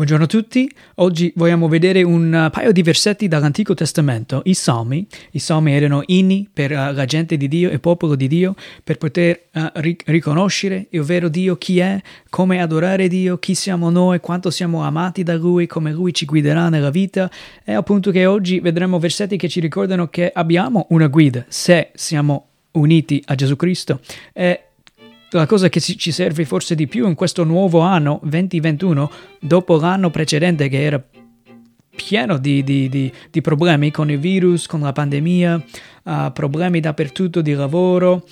Buongiorno a tutti, oggi vogliamo vedere un paio di versetti dall'Antico Testamento, i Salmi. I Salmi erano inni per la gente di Dio, il popolo di Dio, per poter riconoscere il vero Dio, chi è, come adorare Dio, chi siamo noi, quanto siamo amati da Lui, come Lui ci guiderà nella vita. E appunto che oggi vedremo versetti che ci ricordano che abbiamo una guida se siamo uniti a Gesù Cristo. La cosa che ci serve forse di più in questo nuovo anno 2021, dopo l'anno precedente che era pieno di problemi con il virus, con la pandemia, problemi dappertutto di lavoro,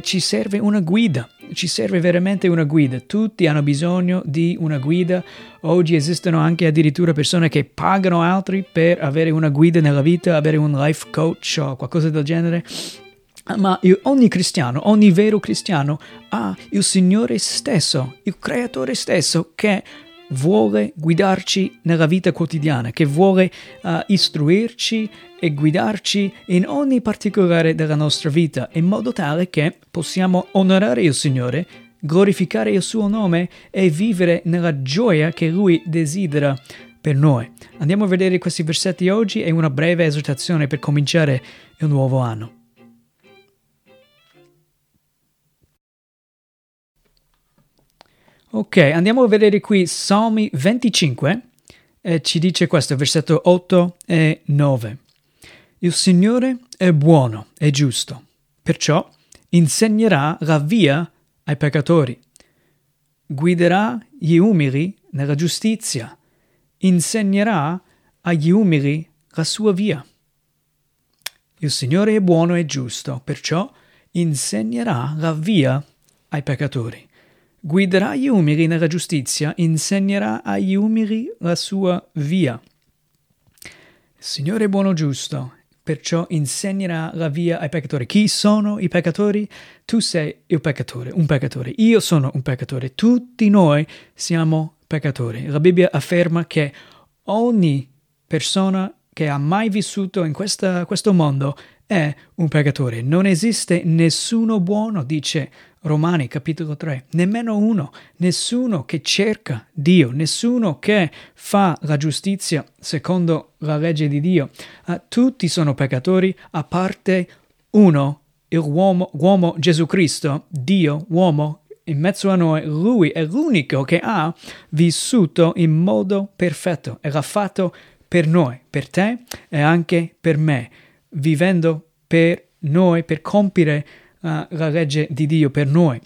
ci serve una guida, ci serve veramente una guida. Tutti hanno bisogno di una guida. Oggi esistono anche addirittura persone che pagano altri per avere una guida nella vita, avere un life coach o qualcosa del genere. Ma ogni cristiano, ogni vero cristiano ha il Signore stesso, il Creatore stesso che vuole guidarci nella vita quotidiana, che vuole istruirci e guidarci in ogni particolare della nostra vita, in modo tale che possiamo onorare il Signore, glorificare il suo nome e vivere nella gioia che Lui desidera per noi. Andiamo a vedere questi versetti oggi e una breve esortazione per cominciare il nuovo anno. Ok, andiamo a vedere qui Salmi 25, ci dice questo, versetto 8 e 9. Il Signore è buono e giusto, perciò insegnerà la via ai peccatori, guiderà gli umili nella giustizia, insegnerà agli umili la sua via. Il Signore è buono e giusto, perciò insegnerà la via ai peccatori. Guiderà gli umili nella giustizia, insegnerà agli umili la sua via. Il Signore è buono e giusto, perciò insegnerà la via ai peccatori. Chi sono i peccatori? Tu sei il peccatore, un peccatore. Io sono un peccatore. Tutti noi siamo peccatori. La Bibbia afferma che ogni persona che ha mai vissuto in questo mondo è un peccatore. Non esiste nessuno buono, dice Romani capitolo 3, nemmeno uno, nessuno che cerca Dio, nessuno che fa la giustizia secondo la legge di Dio. Tutti sono peccatori a parte uno, l'uomo Gesù Cristo, Dio uomo in mezzo a noi. Lui è l'unico che ha vissuto in modo perfetto e l'ha fatto per noi, per te e anche per me, vivendo per noi, per compiere la legge di Dio per noi.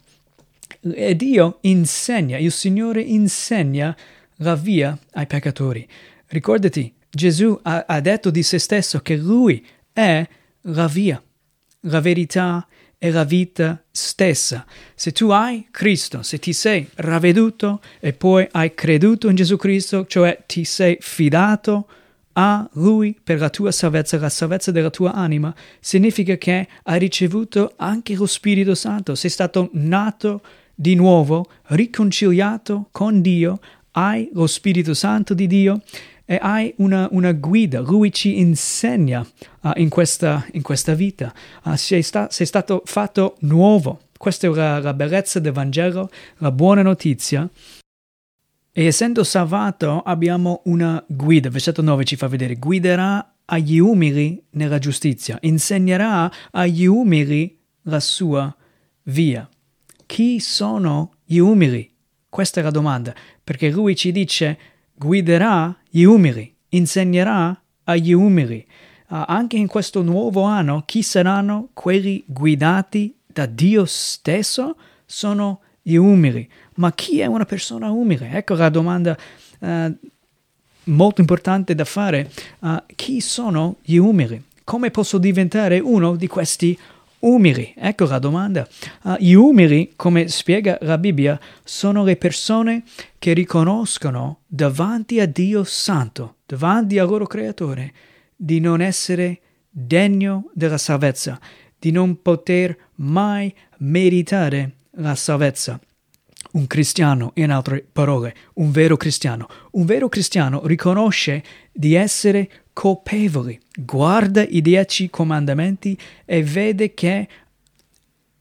E Dio insegna, il Signore insegna la via ai peccatori. Ricordati, Gesù ha detto di se stesso che Lui è la via, la verità e la vita stessa. Se tu hai Cristo, se ti sei ravveduto e poi hai creduto in Gesù Cristo, cioè ti sei fidato a Lui per la tua salvezza, la salvezza della tua anima, significa che hai ricevuto anche lo Spirito Santo, sei stato nato di nuovo, riconciliato con Dio, hai lo Spirito Santo di Dio e hai una guida. Lui ci insegna in questa vita, sei stato fatto nuovo. Questa è la bellezza del Vangelo, la buona notizia. E essendo salvato abbiamo una guida. Versetto 9 ci fa vedere: guiderà agli umili nella giustizia, insegnerà agli umili la sua via. Chi sono gli umili? Questa è la domanda, perché Lui ci dice guiderà gli umili, insegnerà agli umili. Anche in questo nuovo anno, chi saranno quelli guidati da Dio stesso? Sono gli umili. Ma chi è una persona umile? Ecco la domanda molto importante da fare. Chi sono gli umili? Come posso diventare uno di questi umili? Ecco la domanda. Gli umili, come spiega la Bibbia, sono le persone che riconoscono davanti a Dio Santo, davanti al loro Creatore, di non essere degno della salvezza, di non poter mai meritare la salvezza. Un cristiano, in altre parole, un vero cristiano riconosce di essere colpevoli, guarda i 10 comandamenti e vede che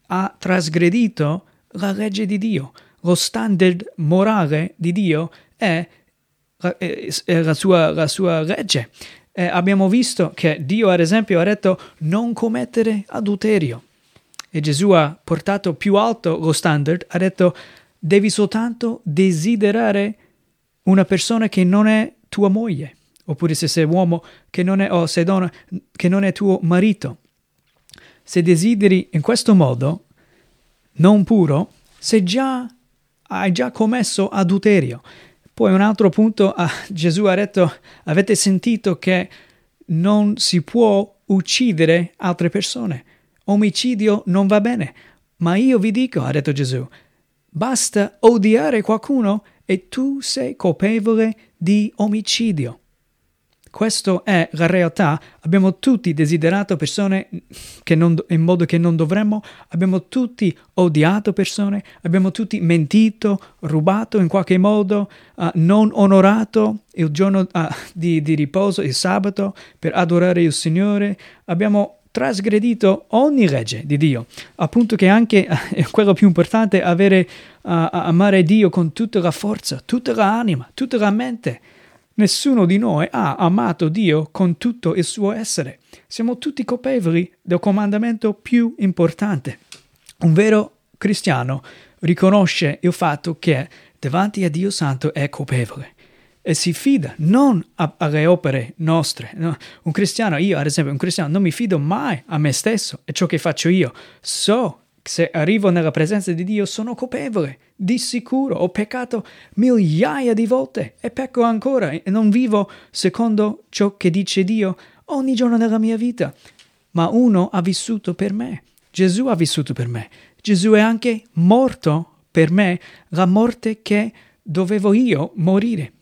ha trasgredito la legge di Dio. Lo standard morale di Dio è la sua legge. Abbiamo visto che Dio, ad esempio, ha detto non commettere adulterio. E Gesù ha portato più alto lo standard, ha detto devi soltanto desiderare una persona che non è tua moglie, oppure se sei uomo che non è, o se donna che non è tuo marito. Se desideri in questo modo, non puro, hai già commesso adulterio. Poi un altro punto, Gesù ha detto, avete sentito che non si può uccidere altre persone. Omicidio non va bene. Ma io vi dico, ha detto Gesù, basta odiare qualcuno e tu sei colpevole di omicidio. Questa è la realtà. Abbiamo tutti desiderato persone che in modo che non dovremmo, abbiamo tutti odiato persone, abbiamo tutti mentito, rubato in qualche modo, non onorato il giorno di riposo, il sabato, per adorare il Signore. Abbiamo trasgredito ogni legge di Dio, appunto che anche quello più importante è amare Dio con tutta la forza, tutta l'anima, tutta la mente. Nessuno di noi ha amato Dio con tutto il suo essere. Siamo tutti colpevoli del comandamento più importante. Un vero cristiano riconosce il fatto che davanti a Dio Santo è colpevole e si fida non alle opere nostre. No? Un cristiano, io ad esempio, un cristiano non mi fido mai a me stesso e ciò che faccio io. So se arrivo nella presenza di Dio sono colpevole, di sicuro ho peccato migliaia di volte e pecco ancora e non vivo secondo ciò che dice Dio ogni giorno della mia vita. Ma uno ha vissuto per me, Gesù ha vissuto per me, Gesù è anche morto per me, la morte che dovevo io morire.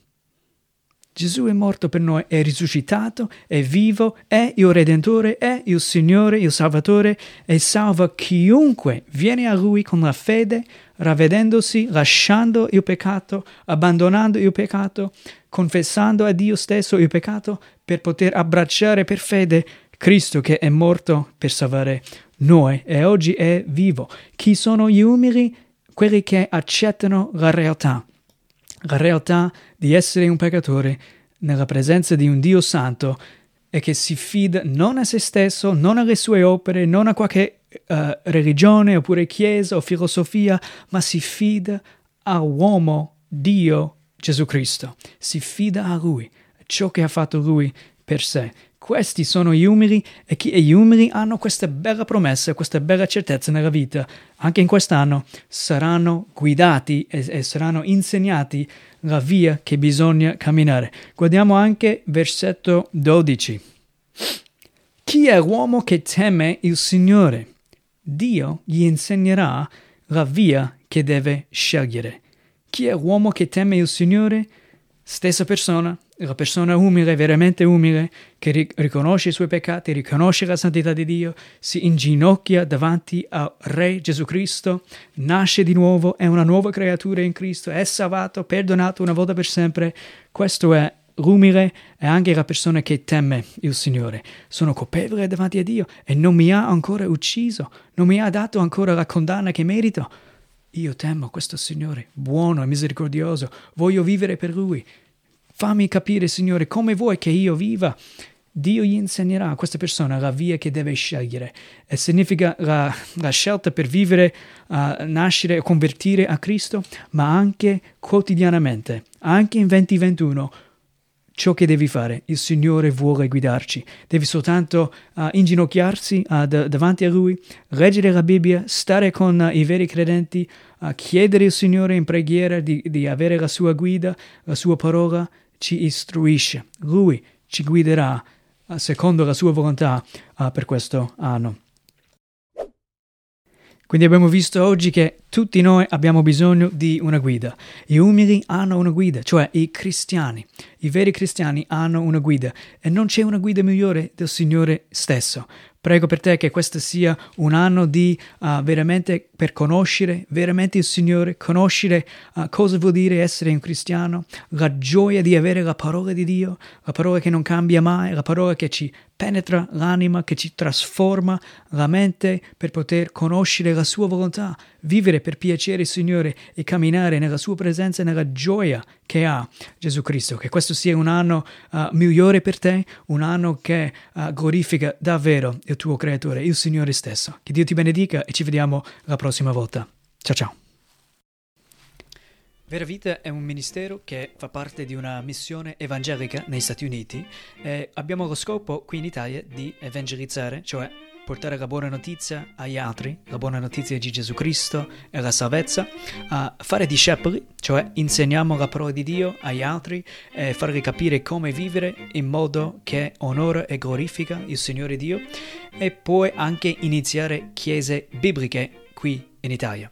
Gesù è morto per noi, è risuscitato, è vivo, è il Redentore, è il Signore, il Salvatore e salva chiunque viene a Lui con la fede, ravvedendosi, lasciando il peccato, abbandonando il peccato, confessando a Dio stesso il peccato per poter abbracciare per fede Cristo che è morto per salvare noi e oggi è vivo. Chi sono gli umili? Quelli che accettano la realtà. La realtà di essere un peccatore nella presenza di un Dio santo è che si fida non a se stesso, non alle sue opere, non a qualche religione oppure chiesa o filosofia, ma si fida all'uomo Dio Gesù Cristo. Si fida a Lui, ciò che ha fatto Lui per sé. Questi sono gli umili e gli umili hanno questa bella promessa, questa bella certezza nella vita. Anche in quest'anno saranno guidati e saranno insegnati la via che bisogna camminare. Guardiamo anche versetto 12. Chi è l'uomo che teme il Signore? Dio gli insegnerà la via che deve scegliere. Chi è l'uomo che teme il Signore? Stessa persona, la persona umile, veramente umile, che riconosce i suoi peccati, riconosce la santità di Dio, si inginocchia davanti al Re Gesù Cristo, nasce di nuovo, è una nuova creatura in Cristo, è salvato, perdonato una volta per sempre. Questo è l'umile e anche la persona che teme il Signore. Sono colpevole davanti a Dio e non mi ha ancora ucciso, non mi ha dato ancora la condanna che merito. Io temo questo Signore, buono e misericordioso, voglio vivere per Lui. Fammi capire, Signore, come vuoi che io viva. Dio gli insegnerà a questa persona la via che deve scegliere. E significa la scelta per vivere, nascere e convertire a Cristo, ma anche quotidianamente, anche in 2021, ciò che devi fare. Il Signore vuole guidarci. Devi soltanto inginocchiarsi davanti a Lui, leggere la Bibbia, stare con i veri credenti, chiedere al Signore in preghiera di avere la sua guida, la sua parola ci istruisce. Lui ci guiderà secondo la sua volontà per questo anno. Quindi abbiamo visto oggi che tutti noi abbiamo bisogno di una guida. Gli umili hanno una guida, cioè i cristiani. I veri cristiani hanno una guida e non c'è una guida migliore del Signore stesso. Prego per te che questo sia un anno di veramente per conoscere veramente il Signore, conoscere cosa vuol dire essere un cristiano, la gioia di avere la parola di Dio, la parola che non cambia mai, la parola che ci penetra l'anima, che ci trasforma la mente per poter conoscere la sua volontà, vivere per piacere il Signore e camminare nella sua presenza e nella gioia che ha Gesù Cristo. Che questo sia un anno migliore per te, un anno che glorifica davvero il tuo Creatore, il Signore stesso. Che Dio ti benedica e ci vediamo la prossima volta. Ciao ciao. Vera Vita è un ministero che fa parte di una missione evangelica negli Stati Uniti e abbiamo lo scopo qui in Italia di evangelizzare, cioè portare la buona notizia agli altri, la buona notizia di Gesù Cristo e la salvezza, a fare discepoli, cioè insegniamo la parola di Dio agli altri e fargli capire come vivere in modo che onora e glorifica il Signore Dio, e poi anche iniziare chiese bibliche qui in Italia.